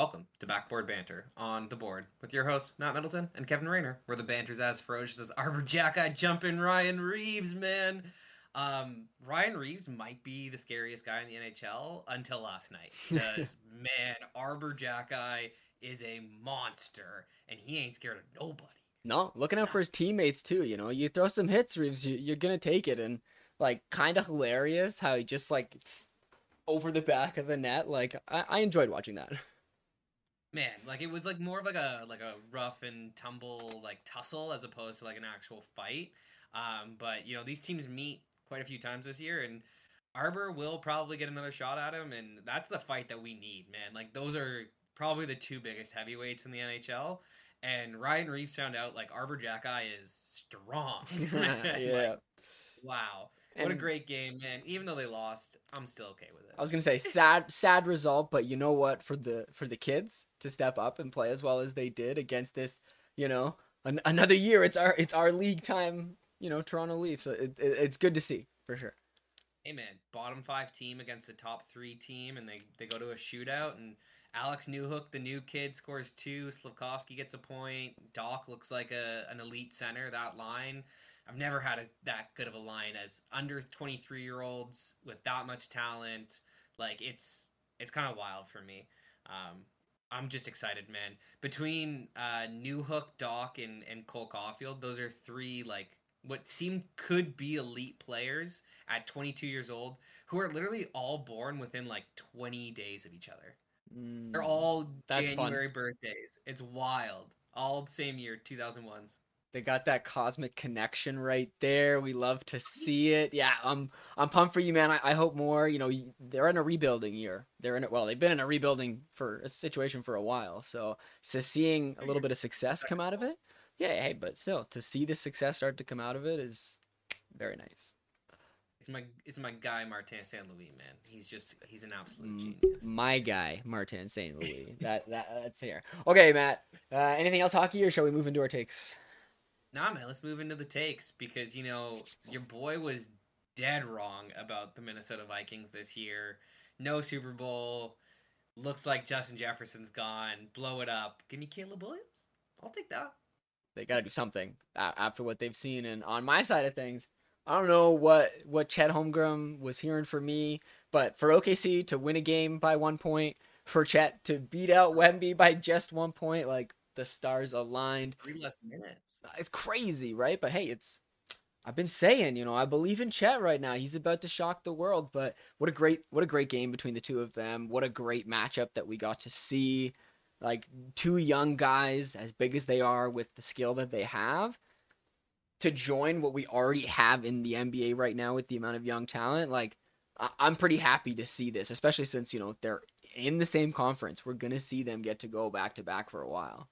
Welcome to Backboard Banter on the board with your hosts, Matt Middleton and Kevin Rayner, where the banter's as ferocious as Arber Xhekaj jumping Ryan Reeves, man. Ryan Reeves might be the scariest guy in the NHL until last night. Because, man, Arber Xhekaj is a monster, and he ain't scared of nobody. No, looking out for his teammates, too, you know. You throw some hits, Reeves, you're going to take it. And, like, kind of hilarious how he just, like, over the back of the net. Like, I enjoyed watching that. Man, like, it was, like, more of, like a rough and tumble, like, tussle as opposed to, like, an actual fight. But, you know, these teams meet quite a few times this year, and Arber will probably get another shot at him, and that's the fight that we need, man. Like, those are probably the two biggest heavyweights in the NHL, and Ryan Reeves found out, like, Arber Xhekaj is strong. Yeah. Like, wow. What a great game, man. Even though they lost, I'm still okay with it. I was going to say, sad result, but you know what? For the kids to step up and play as well as they did against this, you know, another year, it's our league time, you know, Toronto Leafs. So it's good to see, for sure. Hey, man, bottom five team against the top three team, and they go to a shootout, and Alex Newhook, the new kid, scores two. Slavkovsky gets a point. Doc looks like an elite center, that line. I've never had that good of a line as under 23-year-olds with that much talent. Like, it's kind of wild for me. I'm just excited, man. Between Newhook, Doc, and Cole Caulfield, those are three, like, what could be elite players at 22 years old who are literally all born within, like, 20 days of each other. They're all January birthdays. It's wild. All the same year, 2001s. They got that cosmic connection right there. We love to see it. Yeah, I'm pumped for you, man. I hope more. You know, they're in a rebuilding year. They've been in a rebuilding situation for a while. So seeing a little bit of success come out of it, yeah. Hey, but still, to see the success start to come out of it is very nice. It's my guy, Martin St. Louis, man. He's an absolute genius. My guy, Martin St. Louis. That's here. Okay, Matt. Anything else hockey, or shall we move into our takes? Nah, man. Let's move into the takes because you know your boy was dead wrong about the Minnesota Vikings this year. No Super Bowl. Looks like Justin Jefferson's gone. Blow it up. Give me Caleb Williams. I'll take that. They got to do something after what they've seen. And on my side of things, I don't know what Chet Holmgren was hearing for me, but for OKC to win a game by 1 point, for Chet to beat out Wemby by just 1 point, like the stars aligned. 3 less minutes. It's crazy, right? But hey, I've been saying, you know, I believe in Chet right now. He's about to shock the world. But what a great game between the two of them. What a great matchup that we got to see. Like two young guys, as big as they are, with the skill that they have, to join what we already have in the NBA right now with the amount of young talent. Like, I'm pretty happy to see this, especially since, you know, they're in the same conference. We're going to see them get to go back to back for a while.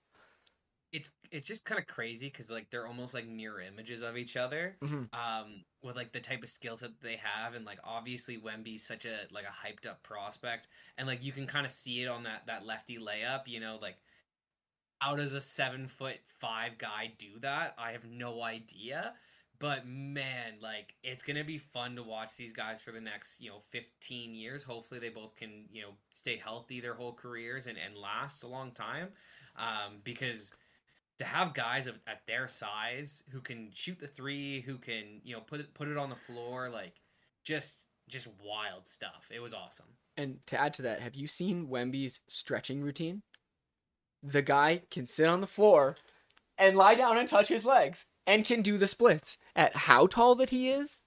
It's just kind of crazy because, like, they're almost like mirror images of each other with, like, the type of skills that they have. And, like, obviously Wemby's such a, like, a hyped up prospect. And, like, you can kind of see it on that lefty layup, you know, like, how does a 7'5" guy do that? I have no idea. But, man, like, it's going to be fun to watch these guys for the next, you know, 15 years. Hopefully they both can, you know, stay healthy their whole careers and last a long time. Because to have guys at their size who can shoot the three, who can, you know, put it on the floor, like, just wild stuff. It was awesome. And to add to that, have you seen Wemby's stretching routine? The guy can sit on the floor and lie down and touch his legs and can do the splits at how tall that he is.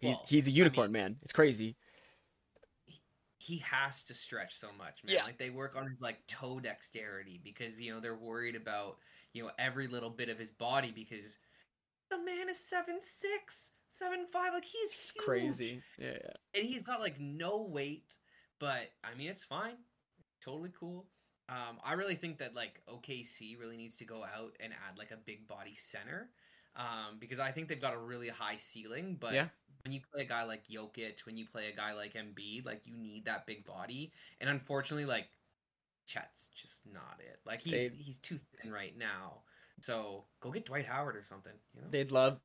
He's a unicorn, man. It's crazy. He has to stretch so much, man. Yeah. Like, they work on his, like, toe dexterity because, you know, they're worried about, you know, every little bit of his body because the man is 7'6", 7'5". Like, he's huge. It's crazy. Yeah, yeah. And he's got, like, no weight, but I mean, it's fine. Totally cool. I really think that, like, OKC really needs to go out and add, like, a big body center because I think they've got a really high ceiling. But when you play a guy like Jokic, when you play a guy like Embiid, like, you need that big body. And unfortunately, like, Chet's just not it. Like, he's too thin right now. So go get Dwight Howard or something. You know?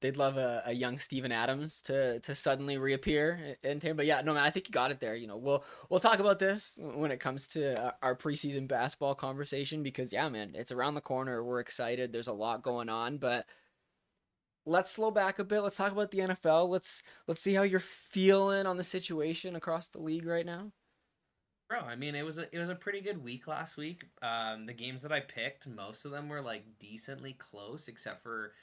They'd love a young Steven Adams to suddenly reappear in Tampa. But yeah, no man, I think you got it there. You know, we'll talk about this when it comes to our preseason basketball conversation because yeah, man, it's around the corner. We're excited. There's a lot going on, but let's slow back a bit. Let's talk about the NFL. Let's see how you're feeling on the situation across the league right now. Bro, I mean, it was a pretty good week last week. The games that I picked, most of them were like decently close, except for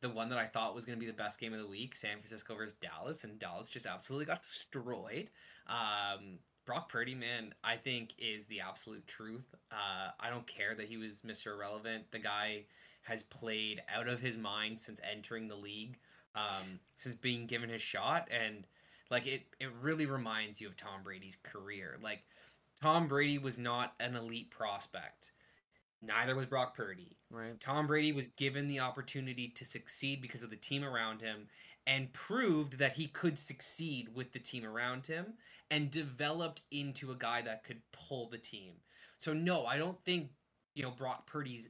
the one that I thought was going to be the best game of the week, San Francisco versus Dallas, and Dallas just absolutely got destroyed. Brock Purdy, man, I think is the absolute truth. I don't care that he was Mr. Irrelevant. The guy has played out of his mind since entering the league, since being given his shot, and like it really reminds you of Tom Brady's career. Like, Tom Brady was not an elite prospect. Neither was Brock Purdy. Right. Tom Brady was given the opportunity to succeed because of the team around him and proved that he could succeed with the team around him and developed into a guy that could pull the team. So no, I don't think, Brock Purdy's,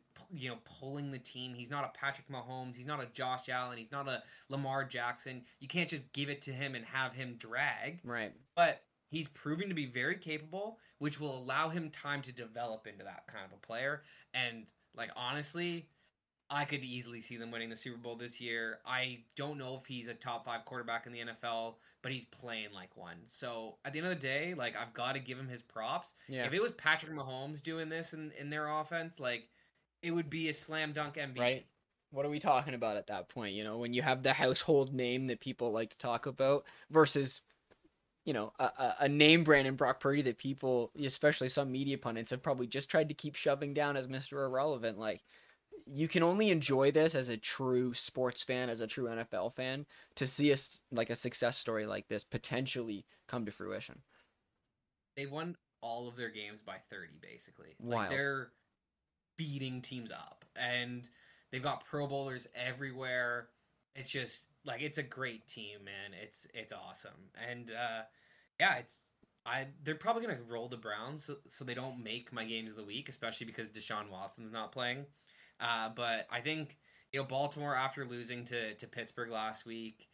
pulling the team. He's not a Patrick Mahomes. He's not a Josh Allen. He's not a Lamar Jackson. You can't just give it to him and have him drag. Right. But he's proving to be very capable, which will allow him time to develop into that kind of a player. And, honestly, I could easily see them winning the Super Bowl this year. I don't know if he's a top 5 quarterback in the NFL, but he's playing like one. So, at the end of the day, I've got to give him his props. Yeah. If it was Patrick Mahomes doing this in their offense, it would be a slam dunk MVP. Right. What are we talking about at that point? When you have the household name that people like to talk about versus... a name brand in Brock Purdy that people, especially some media pundits, have probably just tried to keep shoving down as Mr. Irrelevant. You can only enjoy this as a true sports fan, as a true NFL fan, to see a success story like this potentially come to fruition. They won all of their games by 30, basically. Wild. They're beating teams up, and they've got Pro Bowlers everywhere. It's just... it's a great team, man. It's awesome. And, they're probably going to roll the Browns so they don't make my games of the week, especially because Deshaun Watson's not playing. But I think, Baltimore, after losing to Pittsburgh last week,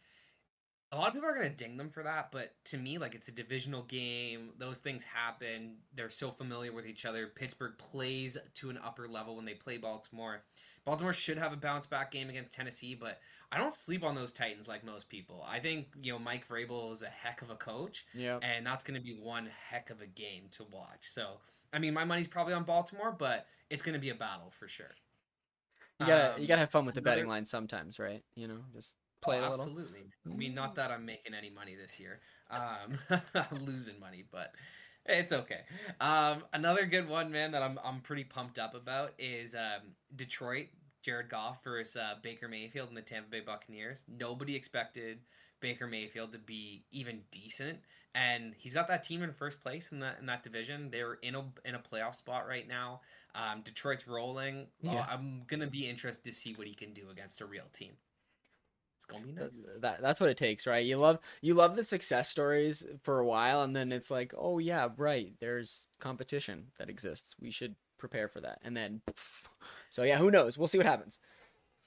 a lot of people are going to ding them for that. But to me, it's a divisional game. Those things happen. They're so familiar with each other. Pittsburgh plays to an upper level when they play Baltimore. Baltimore should have a bounce-back game against Tennessee, but I don't sleep on those Titans like most people. I think, Mike Vrabel is a heck of a coach, yep. And that's going to be one heck of a game to watch. So, my money's probably on Baltimore, but it's going to be a battle for sure. You got to have fun with the betting line sometimes, right? Just play a little. Absolutely. Not that I'm making any money this year. Losing money, but... it's okay. Another good one, man, that I'm pretty pumped up about is Detroit, Jared Goff versus Baker Mayfield and the Tampa Bay Buccaneers. Nobody expected Baker Mayfield to be even decent, and he's got that team in first place in that division. They're in a playoff spot right now. Detroit's rolling. Yeah. Oh, I'm gonna be interested to see what he can do against a real team. It's gonna be nuts. That's what it takes, right? You love the success stories for a while, and then it's like, oh yeah, right, there's competition that exists, we should prepare for that, and then poof. So yeah, who knows, we'll see what happens,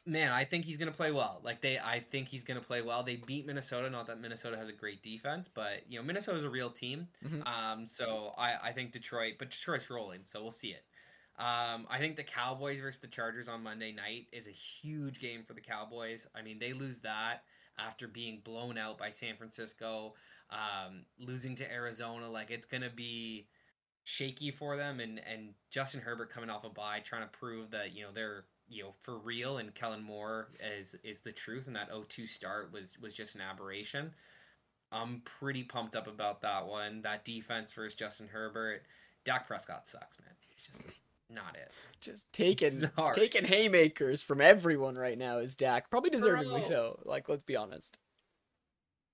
man. I think he's gonna play well. They beat Minnesota. Not that Minnesota has a great defense, but Minnesota's a real team. Mm-hmm. So I think Detroit, but Detroit's rolling, so we'll see it. I think the Cowboys versus the Chargers on Monday night is a huge game for the Cowboys. They lose that after being blown out by San Francisco, losing to Arizona. It's going to be shaky for them. And Justin Herbert coming off a bye, trying to prove that, they're, for real. And Kellen Moore is the truth. And that 0-2 start was just an aberration. I'm pretty pumped up about that one. That defense versus Justin Herbert. Dak Prescott sucks, man. He's just... not it. Just taking haymakers from everyone right now is Dak. Probably deservedly so. Let's be honest.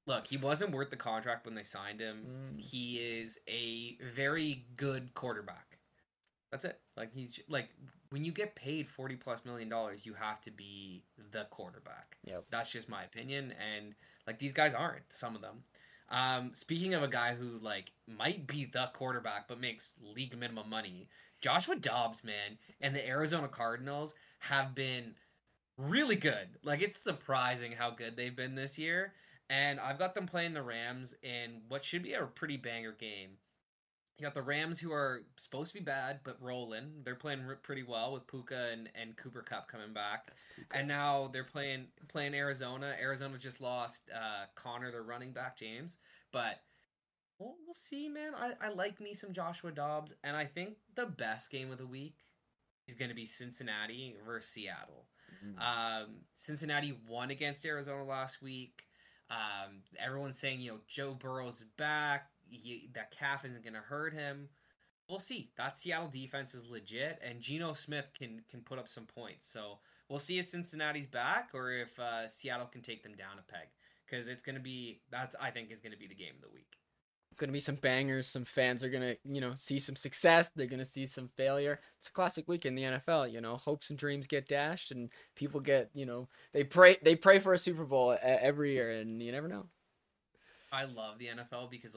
Look, he wasn't worth the contract when they signed him. Mm. He is a very good quarterback. That's it. He's when you get paid $40+ million, you have to be the quarterback. Yep. That's just my opinion. And these guys aren't, some of them. Speaking of a guy who might be the quarterback but makes league minimum money, Joshua Dobbs, man, and the Arizona Cardinals have been really good. Like, it's surprising how good they've been this year. And I've got them playing the Rams in what should be a pretty banger game. You got the Rams, who are supposed to be bad, but rolling. They're playing pretty well with Puka and Cooper Kupp coming back. And now they're playing Arizona. Arizona just lost Connor, their running back, James. But we'll see, man. I like me some Joshua Dobbs. And I think the best game of the week is going to be Cincinnati versus Seattle. Mm-hmm. Cincinnati won against Arizona last week. Everyone's saying, Joe Burrow's back. That calf isn't going to hurt him. We'll see. That Seattle defense is legit, and Geno Smith can put up some points. So we'll see if Cincinnati's back or if Seattle can take them down a peg, because it's going to be I think is going to be the game of the week. Going to be some bangers. Some fans are going to see some success. They're going to see some failure. It's a classic week in the NFL. Hopes and dreams get dashed, and people get they pray for a Super Bowl every year, and you never know. I love the NFL because,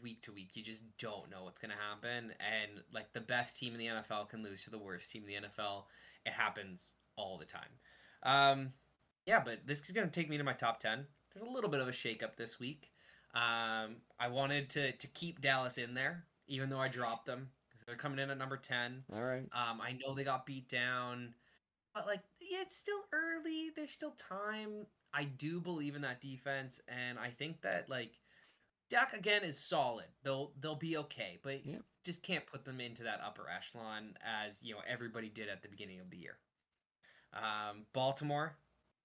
week to week, you just don't know what's going to happen. And, the best team in the NFL can lose to the worst team in the NFL. It happens all the time. But this is going to take me to my top 10. There's a little bit of a shakeup this week. I wanted to keep Dallas in there, even though I dropped them. They're coming in at number 10. All right. I know they got beat down. But, it's still early. There's still time. I do believe in that defense, and I think that Dak again is solid. They'll be okay, but just can't put them into that upper echelon as everybody did at the beginning of the year. Baltimore,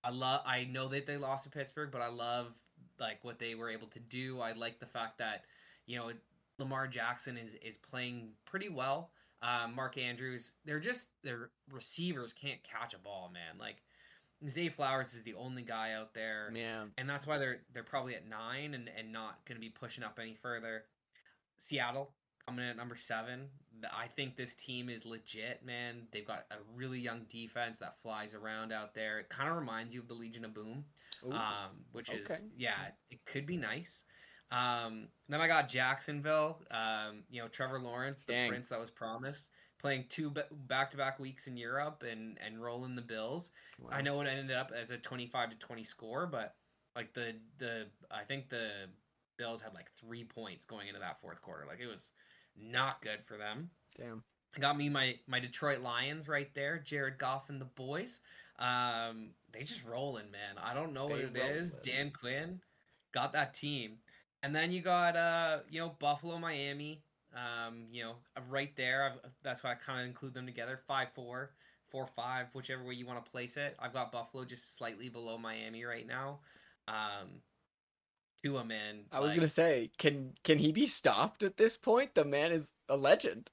I know that they lost to Pittsburgh, but I love what they were able to do. I like the fact that Lamar Jackson is playing pretty well. Mark Andrews, their receivers can't catch a ball, man. Zay Flowers is the only guy out there, and that's why they're probably at 9 and not going to be pushing up any further. Seattle coming in at number 7. I think this team is legit, man. They've got a really young defense that flies around out there. It kind of reminds you of the Legion of Boom, which is it could be nice. Then I got Jacksonville. Trevor Lawrence, the prince that was promised. Playing 2 back-to-back weeks in Europe and rolling the Bills. Wow. I know it ended up as a 25-20 score, but I think the Bills had 3 points going into that fourth quarter. It was not good for them. Damn. I got me my Detroit Lions right there. Jared Goff and the boys. They just rolling, man. I don't know what it is. Dan Quinn got that team, and then you got Buffalo, Miami. Right there. That's why I kind of include them together. 5-4, 4-5, whichever way you want to place it. I've got Buffalo just slightly below Miami right now. Tua, man. I was gonna say, can he be stopped at this point? The man is a legend.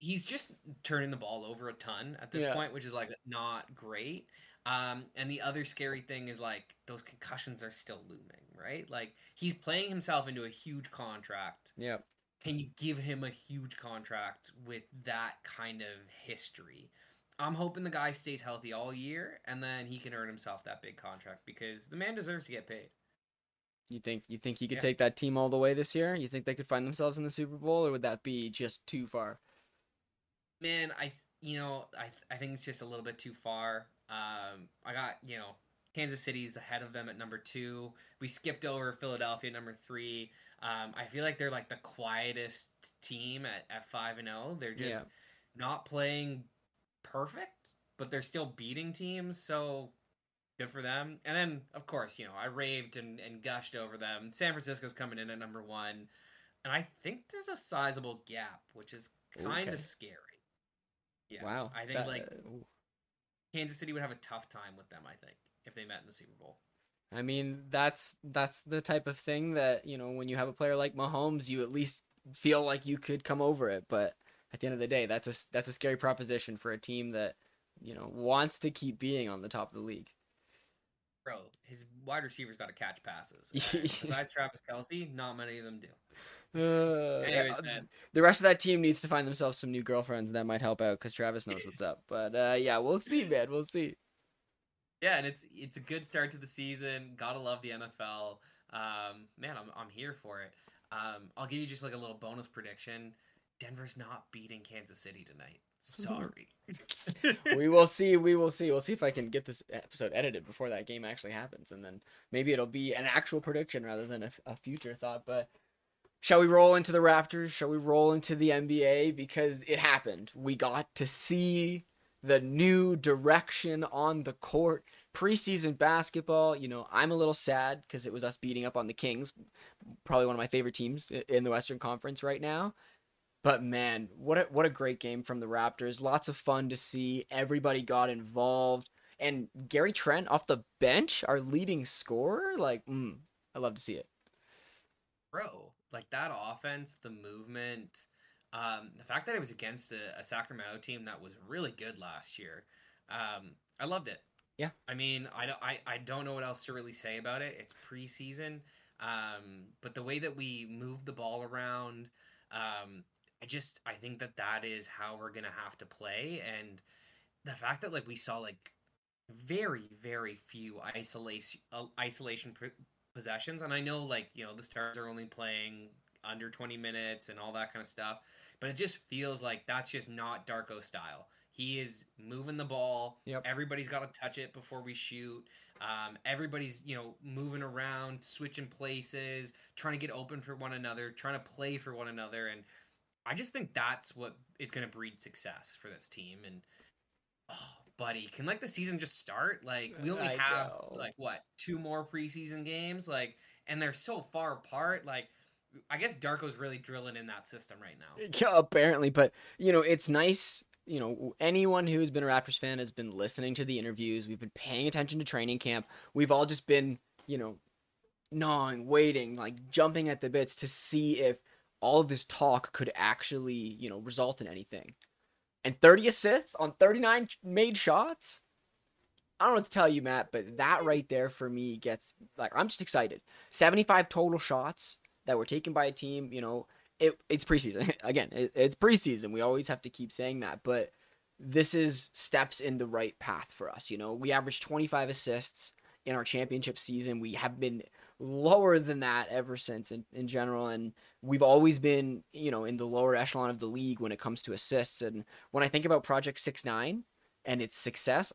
He's just turning the ball over a ton at this point, which is not great. And the other scary thing is those concussions are still looming, right? He's playing himself into a huge contract. Yeah. Can you give him a huge contract with that kind of history? I'm hoping the guy stays healthy all year, and then he can earn himself that big contract, because the man deserves to get paid. You think he could take that team all the way this year? You think they could find themselves in the Super Bowl, or would that be just too far? Man, I think it's just a little bit too far. I got, Kansas City's ahead of them at number 2. We skipped over Philadelphia at number 3. I feel they're the quietest team at 5-0. They're just not playing perfect, but they're still beating teams, so good for them. And then, of course, I raved and gushed over them. San Francisco's coming in at number 1, and I think there's a sizable gap, which is kind of scary. Yeah, wow. I think Kansas City would have a tough time with them, I think, if they met in the Super Bowl. I mean, that's the type of thing that, when you have a player like Mahomes, you at least feel you could come over it. But at the end of the day, that's a scary proposition for a team that, wants to keep being on the top of the league. Bro, his wide receivers got to catch passes. Right? Besides Travis Kelce, not many of them do. Anyways, man. The rest of that team needs to find themselves some new girlfriends. That might help out, because Travis knows what's up. But we'll see, man. We'll see. Yeah, and it's a good start to the season. Gotta love the NFL. Man, I'm here for it. I'll give you just a little bonus prediction. Denver's not beating Kansas City tonight. Sorry. We will see. We will see. We'll see if I can get this episode edited before that game actually happens. And then maybe it'll be an actual prediction rather than a future thought. But shall we roll into the Raptors? Shall we roll into the NBA? Because it happened. We got to see the new direction on the court. Preseason basketball, you know, I'm a little sad because it was us beating up on the Kings. Probably one of my favorite teams in the Western Conference right now. But man, what a great game from the Raptors. Lots of fun to see. Everybody got involved. And Gary Trent off the bench, our leading scorer, like, I love to see it. Bro, like that offense, the movement, the fact that it was against a Sacramento team that was really good last year, I loved it. Yeah. I mean, I don't know what else to really say about it. It's preseason, but the way that we move the ball around, I think that is how we're going to have to play. And the fact that, like, we saw, like, very, very few isolation possessions. And I know, like, you know, the Stars are only playing under 20 minutes and all that kind of stuff. But it just feels like that's just not Darko style. He is moving the ball. Yep. Everybody's got to touch it before we shoot. Everybody's, you know, moving around, switching places, trying to get open for one another, trying to play for one another. And I just think that's what is going to breed success for this team. And, oh, buddy, can, like, the season just start? Like, we only have, like, what, 2 more preseason games? Like, and they're so far apart. Like, I guess Darko's really drilling in that system right now. Yeah, apparently. But, you know, it's nice. You know, anyone who's been a Raptors fan has been listening to the interviews. We've been paying attention to training camp. We've all just been, you know, gnawing, waiting, like jumping at the bits to see if all of this talk could actually, you know, result in anything. And 30 assists on 39 made shots. I don't know what to tell you, Matt, but that right there for me gets, like, I'm just excited. 75 total shots that were taken by a team, you know. It's preseason. Again, it's preseason. We always have to keep saying that, but this is steps in the right path for us. You know, we averaged 25 assists in our championship season. We have been lower than that ever since in general. And we've always been, you know, in the lower echelon of the league when it comes to assists. And when I think about Project 6ix9ine and its success,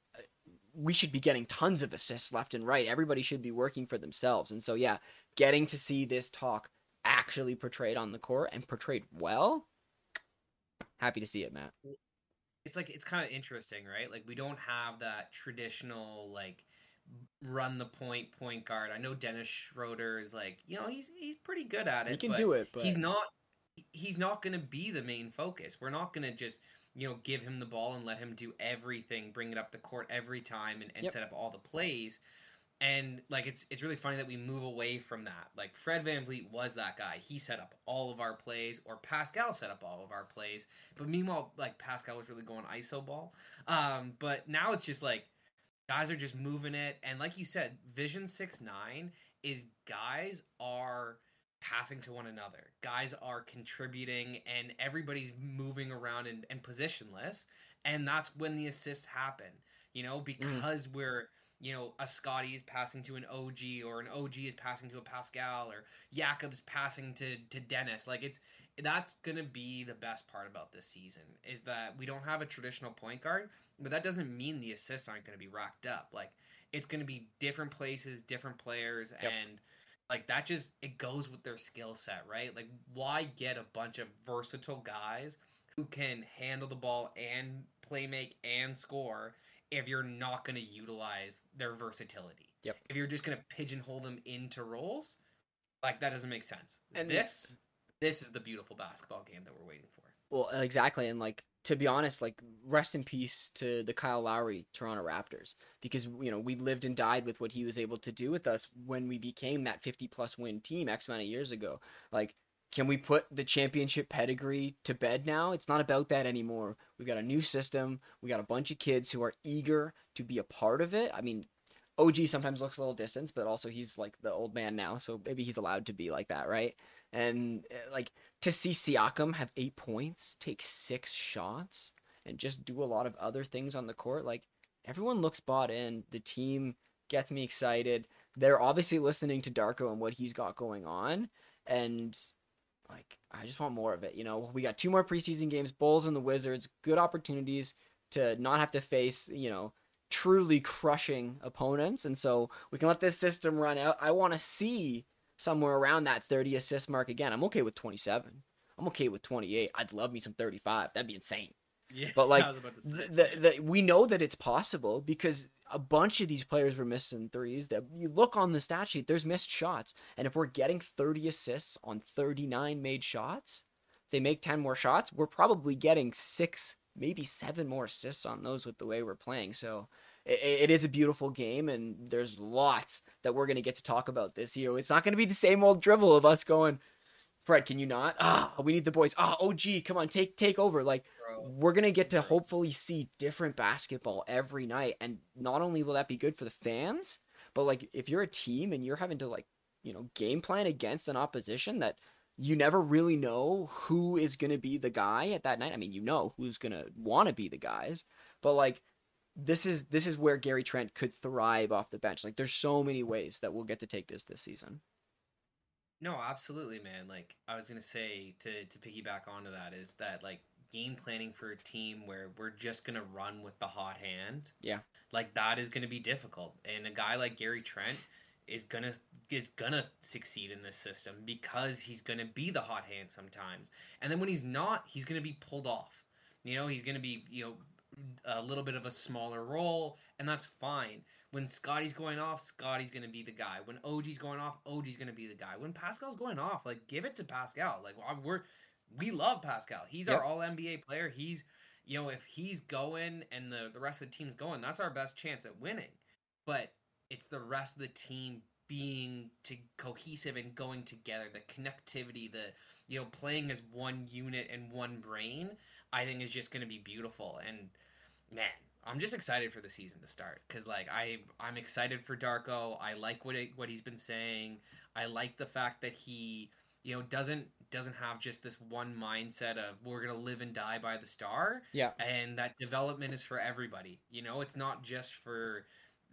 we should be getting tons of assists left and right. Everybody should be working for themselves. And so, yeah, getting to see this talk actually portrayed on the court and portrayed well. Happy to see it, Matt. It's like, it's kind of interesting, right? Like, we don't have that traditional, like, run the point guard. I know Dennis Schroeder is, like, you know, he's pretty good at it. He can do it, but he's not going to be the main focus. We're not going to just, you know, give him the ball and let him do everything, bring it up the court every time and set up all the plays. And, like, it's really funny that we move away from that. Like, Fred VanVleet was that guy. He set up all of our plays, or Pascal set up all of our plays. But meanwhile, like, Pascal was really going iso ball. But now it's just, like, guys are just moving it. And like you said, Vision 6ix9ine is guys are passing to one another. Guys are contributing, and everybody's moving around and positionless. And that's when the assists happen, you know, because we're... You know, a Scotty is passing to an OG, or an OG is passing to a Pascal, or Jakob's passing to Dennis. Like, that's going to be the best part about this season, is that we don't have a traditional point guard, but that doesn't mean the assists aren't going to be racked up. Like, it's going to be different places, different players, and, like, that just, it goes with their skill set, right? Like, why get a bunch of versatile guys who can handle the ball and play make and score if you're not going to utilize their versatility? If you're just going to pigeonhole them into roles, like, that doesn't make sense. And this is the beautiful basketball game that we're waiting for. Well, exactly. And, like, to be honest, like, rest in peace to the Kyle Lowry Toronto Raptors, because, you know, we lived and died with what he was able to do with us when we became that 50-plus win team X amount of years ago. Like, can we put the championship pedigree to bed now? It's not about that anymore. We've got a new system. We got a bunch of kids who are eager to be a part of it. I mean, OG sometimes looks a little distant, but also he's, like, the old man now, so maybe he's allowed to be like that, right? And, like, to see Siakam have 8 points, take 6 shots, and just do a lot of other things on the court, like, everyone looks bought in. The team gets me excited. They're obviously listening to Darko and what he's got going on, and Like, I just want more of it. You know, we got two more preseason games, Bulls and the Wizards, good opportunities to not have to face, you know, truly crushing opponents. And so we can let this system run out. I want to see somewhere around that 30 assist mark again. I'm okay with 27. I'm okay with 28. I'd love me some 35. That'd be insane. Yeah, but like, we know that it's possible because a bunch of these players were missing threes. That you look on the stat sheet, there's missed shots. And if we're getting 30 assists on 39 made shots, if they make 10 more shots, we're probably getting 6, maybe 7 more assists on those with the way we're playing. So it is a beautiful game, and there's lots that we're going to get to talk about this year. It's not going to be the same old drivel of us going, Fred, can you not? We need the boys. OG, come on, take over. Like, we're going to get to hopefully see different basketball every night. And not only will that be good for the fans, but like, if you're a team and you're having to, like, you know, game plan against an opposition that you never really know who is going to be the guy at that night. I mean, you know who's going to want to be the guys, but like, this is where Gary Trent could thrive off the bench. Like, there's so many ways that we'll get to take this season. No, absolutely, man. Like, I was going to say to piggyback onto that is that, like, game planning for a team where we're just going to run with the hot hand. Yeah. Like, that is going to be difficult. And a guy like Gary Trent is going to succeed in this system because he's going to be the hot hand sometimes. And then when he's not, he's going to be pulled off. You know, he's going to be, you know, a little bit of a smaller role, and that's fine. When Scotty's going off, Scotty's going to be the guy. When OG's going off, OG's going to be the guy. When Pascal's going off, like, give it to Pascal. Like, we love Pascal. He's our all-NBA player. He's, you know, if he's going and the rest of the team's going, that's our best chance at winning. But it's the rest of the team being cohesive and going together, the connectivity, the, you know, playing as one unit and one brain, I think is just going to be beautiful. And, man, I'm just excited for the season to start because, like, I'm excited for Darko. I like what he's been saying. I like the fact that he, you know, doesn't have just this one mindset of we're going to live and die by the star. Yeah. And that development is for everybody. You know, it's not just for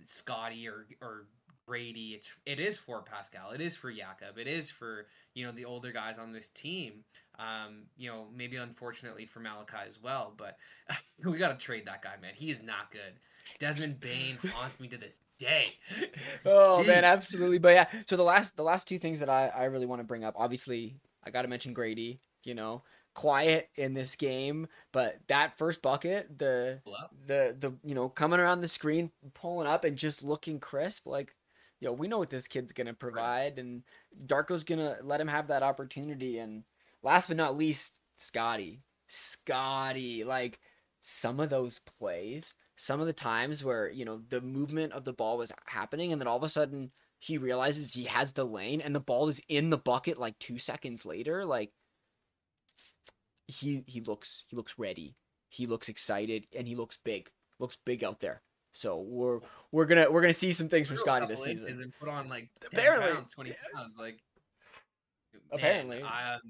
Scotty or Brady. It is for Pascal. It is for Jakob. It is for, you know, the older guys on this team. You know, maybe unfortunately for Malachi as well, but we got to trade that guy, man. He is not good. Desmond Bain haunts me to this day. Oh, jeez. Man, absolutely. But yeah, so the last two things that I really want to bring up, obviously I got to mention Grady, you know, quiet in this game, but that first bucket, the you know, coming around the screen, pulling up and just looking crisp, like, yo, we know what this kid's going to provide, and Darko's going to let him have that opportunity. And last but not least, Scotty, like, some of those plays, some of the times where, you know, the movement of the ball was happening, and then all of a sudden he realizes he has the lane and the ball is in the bucket like 2 seconds later. Like, he looks ready. He looks excited, and he looks big out there. So we're gonna see some things from Scotty this season. And put on like 10 apparently pounds, 20 pounds, like, apparently, man,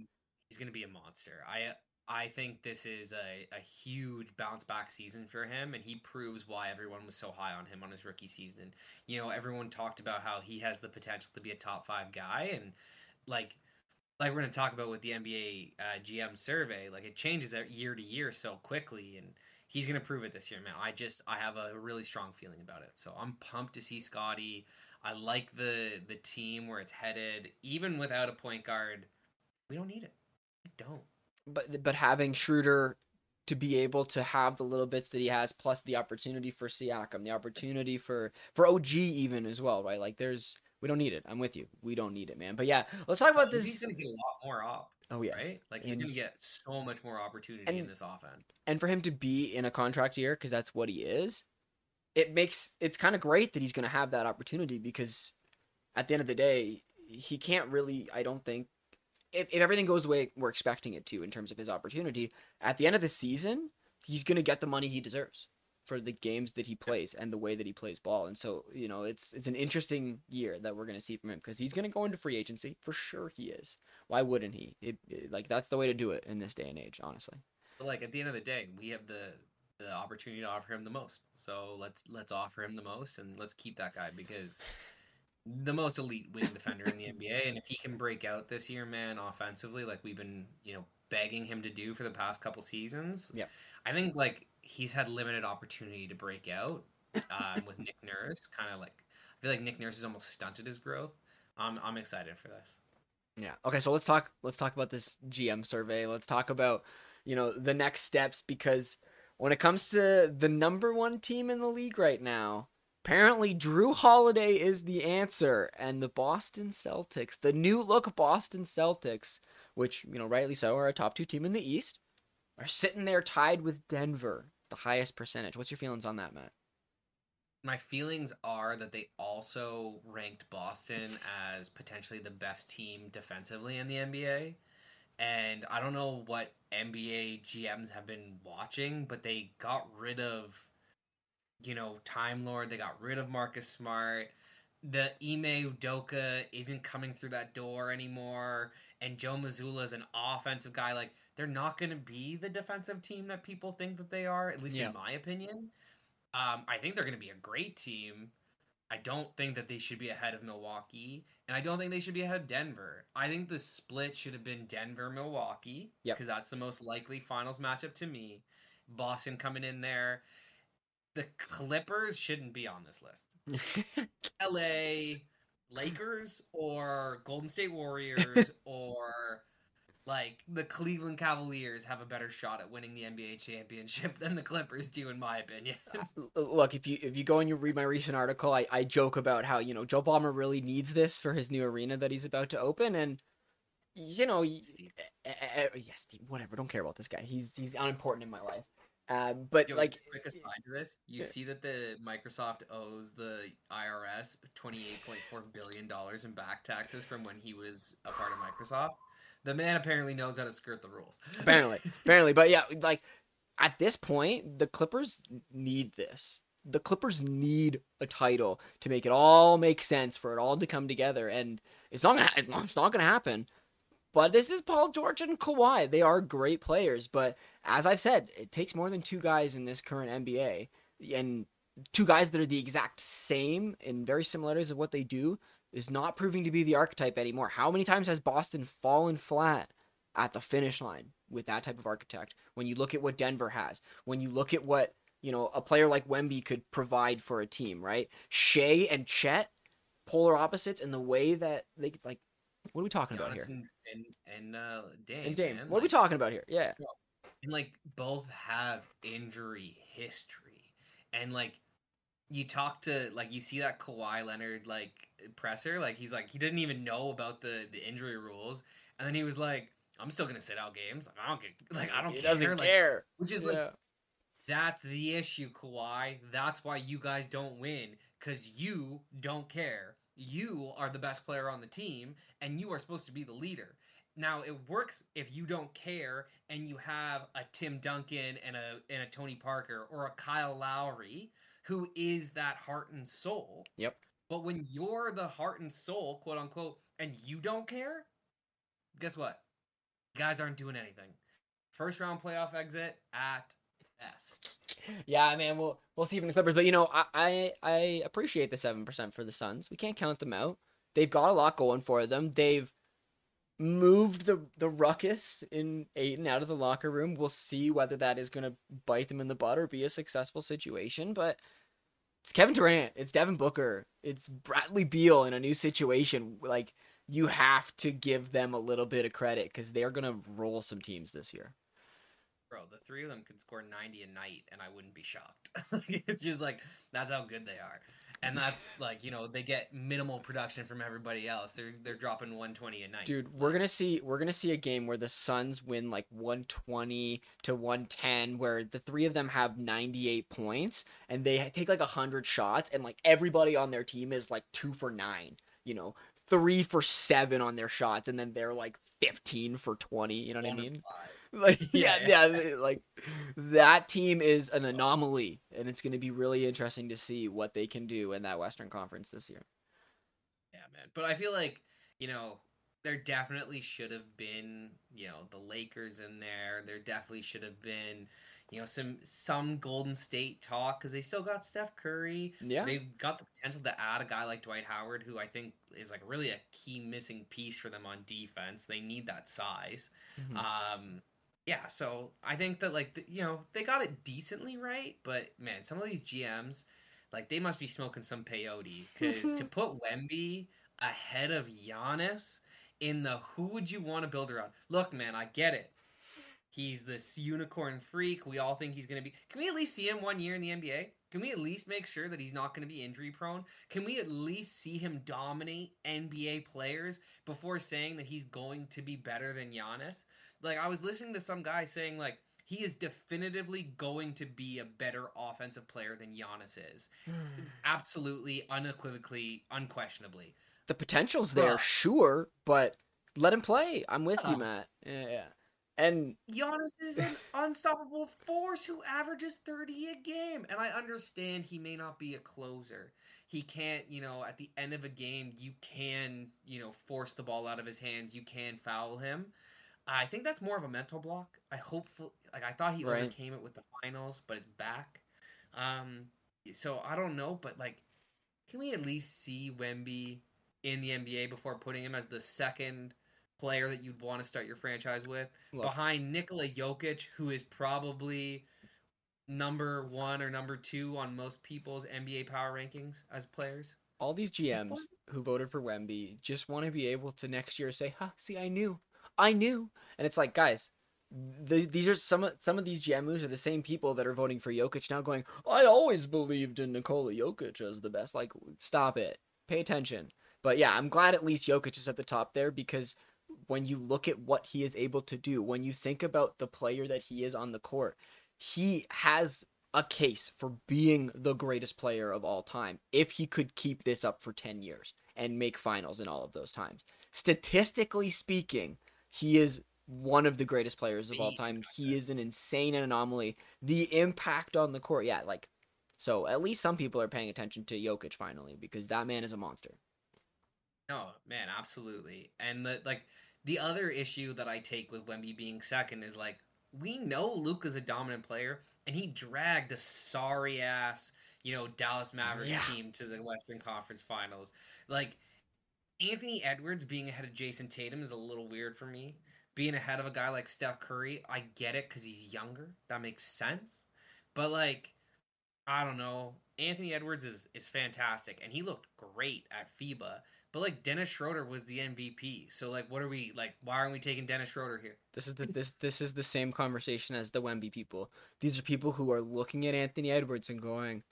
he's gonna be a monster. I think this is a huge bounce back season for him, and he proves why everyone was so high on him on his rookie season. You know, everyone talked about how he has the potential to be a top 5 guy, and like we're going to talk about with the NBA GM survey, like, it changes year to year so quickly, and he's going to prove it this year, man. I have a really strong feeling about it. So I'm pumped to see Scotty. I like the team where it's headed. Even without a point guard, we don't need it. We don't. But having Schroeder to be able to have the little bits that he has, plus the opportunity for Siakam, the opportunity for OG even as well, right? Like, we don't need it. I'm with you. We don't need it, man. But yeah, let's talk about this. He's going to get a lot more up. Oh yeah. Right? Like, he's going to get so much more opportunity in this offense. And for him to be in a contract year, because that's what he is, it's kind of great that he's going to have that opportunity, because at the end of the day, he can't really, I don't think, if everything goes the way we're expecting it to in terms of his opportunity, at the end of the season, he's going to get the money he deserves for the games that he plays and the way that he plays ball. And so, you know, it's an interesting year that we're going to see from him, because he's going to go into free agency. For sure he is. Why wouldn't he? Like, that's the way to do it in this day and age, honestly. But, like, at the end of the day, we have the opportunity to offer him the most. So let's offer him the most, and let's keep that guy, because the most elite wing defender in the NBA. And if he can break out this year, man, offensively, like we've been, you know, begging him to do for the past couple seasons. Yeah. I think like he's had limited opportunity to break out with Nick Nurse. Kind of like, I feel like Nick Nurse has almost stunted his growth. I'm excited for this. Yeah. Okay. So let's talk about this GM survey. Let's talk about, you know, the next steps, because when it comes to the number one team in the league right now, apparently Drew Holiday is the answer, and the Boston Celtics, the new look Boston Celtics, which, you know, rightly so, are a top two team in the East, are sitting there tied with Denver, the highest percentage. What's your feelings on that, Matt? My feelings are that they also ranked Boston as potentially the best team defensively in the NBA. And I don't know what NBA GMs have been watching, but they got rid of, you know, Time Lord. They got rid of Marcus Smart. The Ime Udoka isn't coming through that door anymore. And Joe Mazzulla is an offensive guy. Like, they're not going to be the defensive team that people think that they are, at least in my opinion. I think they're going to be a great team. I don't think that they should be ahead of Milwaukee, and I don't think they should be ahead of Denver. I think the split should have been Denver-Milwaukee, because that's the most likely finals matchup to me. Boston coming in there. The Clippers shouldn't be on this list. LA, Lakers, or Golden State Warriors, or... like, the Cleveland Cavaliers have a better shot at winning the NBA championship than the Clippers do, in my opinion. Look, if you go and you read my recent article, I joke about how, you know, Joe Ballmer really needs this for his new arena that he's about to open. And, you know, Steve, whatever, don't care about this guy. He's unimportant in my life. But, yo, like... quick aside to this, you see that the Microsoft owes the IRS $28.4 billion in back taxes from when he was a part of Microsoft? The man apparently knows how to skirt the rules. Apparently. But yeah, like at this point, the Clippers need this. The Clippers need a title to make it all make sense, for it all to come together. And it's not going to happen. But this is Paul George and Kawhi. They are great players. But as I've said, it takes more than two guys in this current NBA, and two guys that are the exact same in very similarities of what they do is not proving to be the archetype anymore. How many times has Boston fallen flat at the finish line with that type of architect? When you look at what Denver has, when you look at what, you know, a player like Wemby could provide for a team, right? Shea and Chet, polar opposites, and the way that they, like, what are we talking about here? And Dame. And Dame. Man, what are we talking about here? Yeah. And, like, both have injury history. And, like, you talk to, like, you see that Kawhi Leonard, like, presser, like he's like, he didn't even know about the injury rules, and then he was like, I'm still gonna sit out games, like, I don't care. Which is like, that's the issue, Kawhi. That's why you guys don't win, because you don't care. You are the best player on the team, and you are supposed to be the leader. Now it works if you don't care and you have a Tim Duncan and a Tony Parker or a Kyle Lowry who is that heart and soul. Yep. But when you're the heart and soul, quote unquote, and you don't care, guess what? You guys aren't doing anything. First round playoff exit at best. Yeah, man, we'll see from the Clippers. But, you know, I appreciate the 7% for the Suns. We can't count them out. They've got a lot going for them. They've moved the ruckus in Ayton out of the locker room. We'll see whether that is going to bite them in the butt or be a successful situation. But... it's Kevin Durant, it's Devin Booker, it's Bradley Beal in a new situation. Like, you have to give them a little bit of credit, because they're going to roll some teams this year. Bro, the three of them could score 90 a night, and I wouldn't be shocked. It's just like, that's how good they are. And that's like, you know, they get minimal production from everybody else. They're dropping 120 a night. Dude, we're gonna see a game where the Suns win like 120-110, where the three of them have 98 points and they take like 100 shots, and like everybody on their team is like 2 for 9, you know, 3 for 7 on their shots, and then they're like 15 for 20. You know what I mean? Like, yeah, like that team is an anomaly, and it's going to be really interesting to see what they can do in that Western Conference this year. Yeah, man. But I feel like, you know, there definitely should have been, you know, the Lakers in there. There definitely should have been, you know, some Golden State talk, because they still got Steph Curry. Yeah. They've got the potential to add a guy like Dwight Howard, who I think is like really a key missing piece for them on defense. They need that size. Mm-hmm. Yeah, so I think that, like, you know, they got it decently right, but, man, some of these GMs, like, they must be smoking some peyote, because to put Wemby ahead of Giannis in the who would you want to build around? Look, man, I get it. He's this unicorn freak. We all think he's going to be... Can we at least see him 1 year in the NBA? Can we at least make sure that he's not going to be injury prone? Can we at least see him dominate NBA players before saying that he's going to be better than Giannis? Like, I was listening to some guy saying, like, he is definitively going to be a better offensive player than Giannis is. Absolutely, unequivocally, unquestionably. The potential's there, sure, but let him play. I'm with you, Matt. Yeah. And Giannis is an unstoppable force who averages 30 a game. And I understand he may not be a closer. He can't, you know, at the end of a game, you can, you know, force the ball out of his hands. You can foul him. I think that's more of a mental block. I thought he overcame it with the finals, but it's back. So I don't know, but like, can we at least see Wemby in the NBA before putting him as the second player that you'd want to start your franchise with, behind Nikola Jokic, who is probably number one or number two on most people's NBA power rankings as players? All these GMs who voted for Wemby just want to be able to next year say, "Ha, see, I knew. And it's like, guys, these are some of these GM moves are the same people that are voting for Jokic now going, "I always believed in Nikola Jokic as the best." Like, stop it. Pay attention. But yeah, I'm glad at least Jokic is at the top there, because when you look at what he is able to do, when you think about the player that he is on the court, he has a case for being the greatest player of all time if he could keep this up for 10 years and make finals in all of those times. Statistically speaking, he is one of the greatest players of all time. He is an insane anomaly. The impact on the court, yeah, like, so at least some people are paying attention to Jokic finally, because that man is a monster. No, man, absolutely. And the other issue that I take with Wemby being second is, like, we know Luka's a dominant player, and he dragged a sorry ass, you know, Dallas Mavericks team to the Western Conference Finals. Like, Anthony Edwards being ahead of Jason Tatum is a little weird for me. Being ahead of a guy like Steph Curry, I get it, because he's younger. That makes sense. But, like, I don't know. Anthony Edwards is fantastic, and he looked great at FIBA. But, like, Dennis Schroeder was the MVP. So, like, what are we, like, why aren't we taking Dennis Schroeder here? This is the same conversation as the Wemby people. These are people who are looking at Anthony Edwards and going,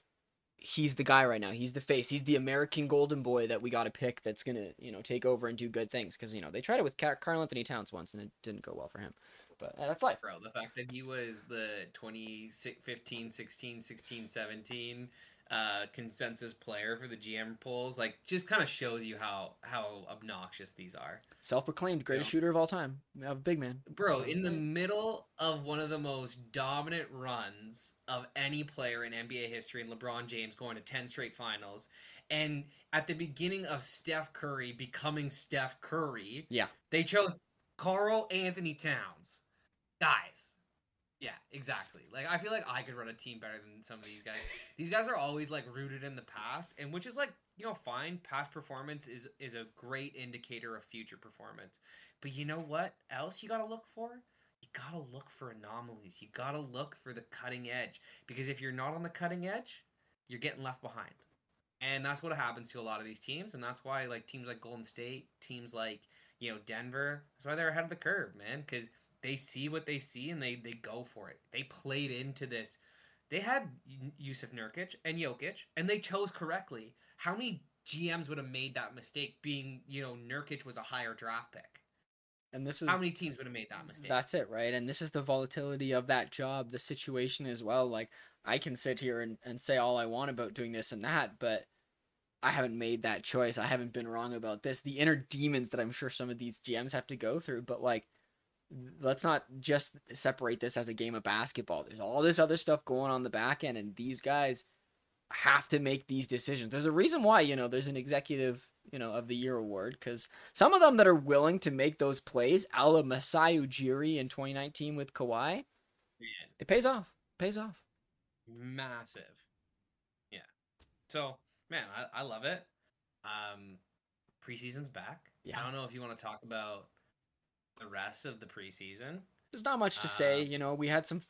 he's the guy right now. He's the face. He's the American golden boy that we got to pick that's going to, you know, take over and do good things. Because, you know, they tried it with Karl-Anthony Towns once, and it didn't go well for him. But that's life. Bro, the fact that he was the 2015, 16, 16, 17... consensus player for the GM polls, like, just kind of shows you how obnoxious these are. Self-proclaimed greatest shooter of all time. A big man. Bro, so, in the middle of one of the most dominant runs of any player in NBA history, and LeBron James going to 10 straight finals, and at the beginning of Steph Curry becoming Steph Curry, they chose Karl-Anthony Towns. Guys. Yeah, exactly. Like, I feel like I could run a team better than some of these guys. These guys are always, like, rooted in the past, and which is, like, you know, fine. Past performance is a great indicator of future performance. But you know what else you got to look for? You got to look for anomalies. You got to look for the cutting edge, because if you're not on the cutting edge, you're getting left behind. And that's what happens to a lot of these teams, and that's why, like, teams like Golden State, teams like, you know, Denver, that's why they're ahead of the curve, man, because they see what they see, and they go for it. They played into this. They had Yusuf Nurkic and Jokic, and they chose correctly. How many GMs would have made that mistake being, you know, Nurkic was a higher draft pick? And this is how many teams would have made that mistake? That's it, right? And this is the volatility of that job, the situation as well. Like, I can sit here and say all I want about doing this and that, but I haven't made that choice. I haven't been wrong about this. The inner demons that I'm sure some of these GMs have to go through, but, like, let's not just separate this as a game of basketball. There's all this other stuff going on the back end, and these guys have to make these decisions. There's a reason why, you know, there's an executive, you know, of the year award, because some of them that are willing to make those plays, a la Masai Ujiri in 2019 with Kawhi, it pays off. pays off. Massive. Yeah. So, man, I love it. Preseason's back. Yeah. I don't know if you want to talk about the rest of the preseason. There's not much to say. You know, we had some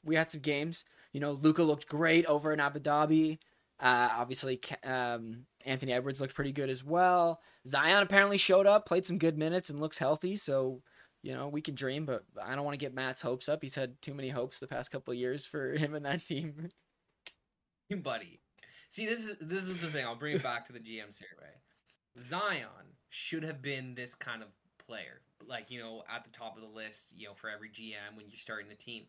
games. You know, Luka looked great over in Abu Dhabi. Obviously, Anthony Edwards looked pretty good as well. Zion apparently showed up, played some good minutes, and looks healthy. So, you know, we can dream, but I don't want to get Matt's hopes up. He's had too many hopes the past couple of years for him and that team. Buddy, see, this is the thing. I'll bring it back to the GM survey. Zion should have been this kind of player, like, you know, at the top of the list, you know, for every GM when you're starting a team.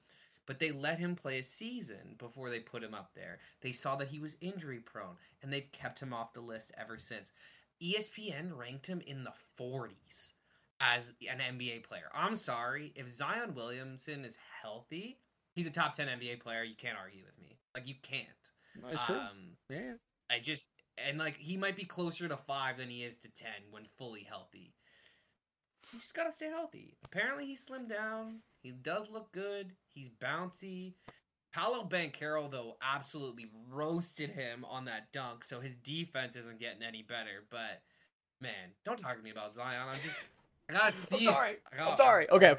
But they let him play a season before they put him up there. They saw that he was injury prone, and they've kept him off the list ever since. ESPN ranked him in the 40s as an NBA player. I'm sorry, if Zion Williamson is healthy, he's a top 10 NBA player. You can't argue with me. Like, you can't. That's true. Yeah. And like, he might be closer to 5 than he is to 10 when fully healthy. You just gotta stay healthy. Apparently, he slimmed down. He does look good. He's bouncy. Paolo Banchero, though, absolutely roasted him on that dunk, so his defense isn't getting any better. But, man, don't talk to me about Zion. I gotta see. I'm sorry. Okay.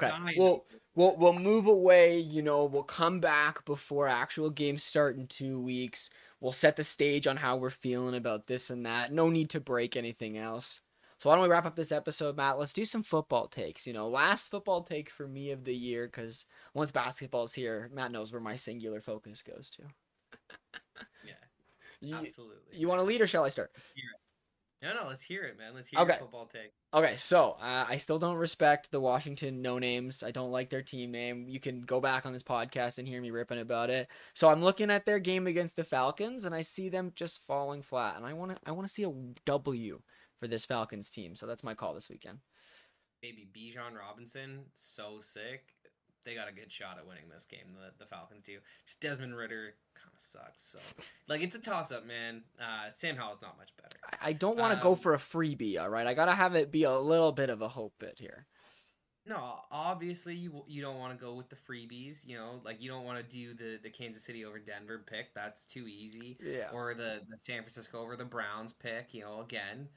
We'll move away. You know, we'll come back before actual games start in 2 weeks. We'll set the stage on how we're feeling about this and that. No need to break anything else. So why don't we wrap up this episode, Matt? Let's do some football takes. You know, last football take for me of the year, because once basketball's here, Matt knows where my singular focus goes to. Yeah, absolutely. You want to lead, or shall I start? No, let's hear it, man. Let's hear your football take. Okay, so I still don't respect the Washington no-names. I don't like their team name. You can go back on this podcast and hear me ripping about it. So I'm looking at their game against the Falcons, and I see them just falling flat. And I want to see a W for this Falcons team. So that's my call this weekend. Maybe Bijan Robinson, so sick. They got a good shot at winning this game, the Falcons do. Just Desmond Ridder kind of sucks. So, like, it's a toss-up, man. Sam Howell's not much better. I don't want to go for a freebie, all right? I got to have it be a little bit of a hope bit here. No, obviously you don't want to go with the freebies, you know? Like, you don't want to do the Kansas City over Denver pick. That's too easy. Yeah. Or the San Francisco over the Browns pick, you know, again.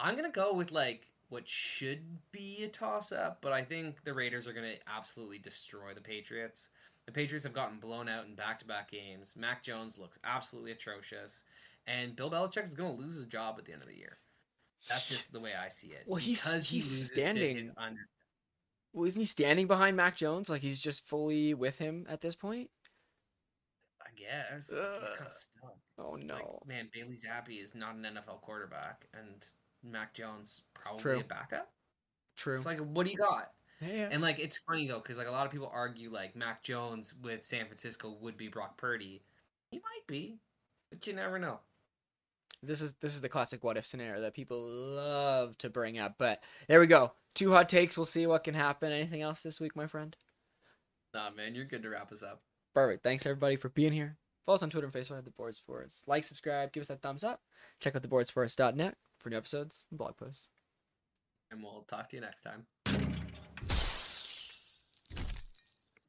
I'm going to go with, like, what should be a toss-up, but I think the Raiders are going to absolutely destroy the Patriots. The Patriots have gotten blown out in back-to-back games. Mac Jones looks absolutely atrocious, and Bill Belichick is going to lose his job at the end of the year. That's just the way I see it. Well, he's standing. Well, isn't he standing behind Mac Jones? Like, he's just fully with him at this point? I guess. He's kind of stuck. Oh, no. Like, man, Bailey Zappi is not an NFL quarterback, and Mac Jones probably a backup. True. It's like, what do you got? Yeah. And like, it's funny though, because like a lot of people argue like Mac Jones with San Francisco would be Brock Purdy. He might be, but you never know. This is the classic what if scenario that people love to bring up. But there we go. 2 hot takes. We'll see what can happen. Anything else this week, my friend? Nah, man, you're good to wrap us up. Perfect. Thanks everybody for being here. Follow us on Twitter and Facebook at The Board Sports. Like, subscribe, give us that thumbs up. Check out theboardsports.net for new episodes and blog posts. And we'll talk to you next time.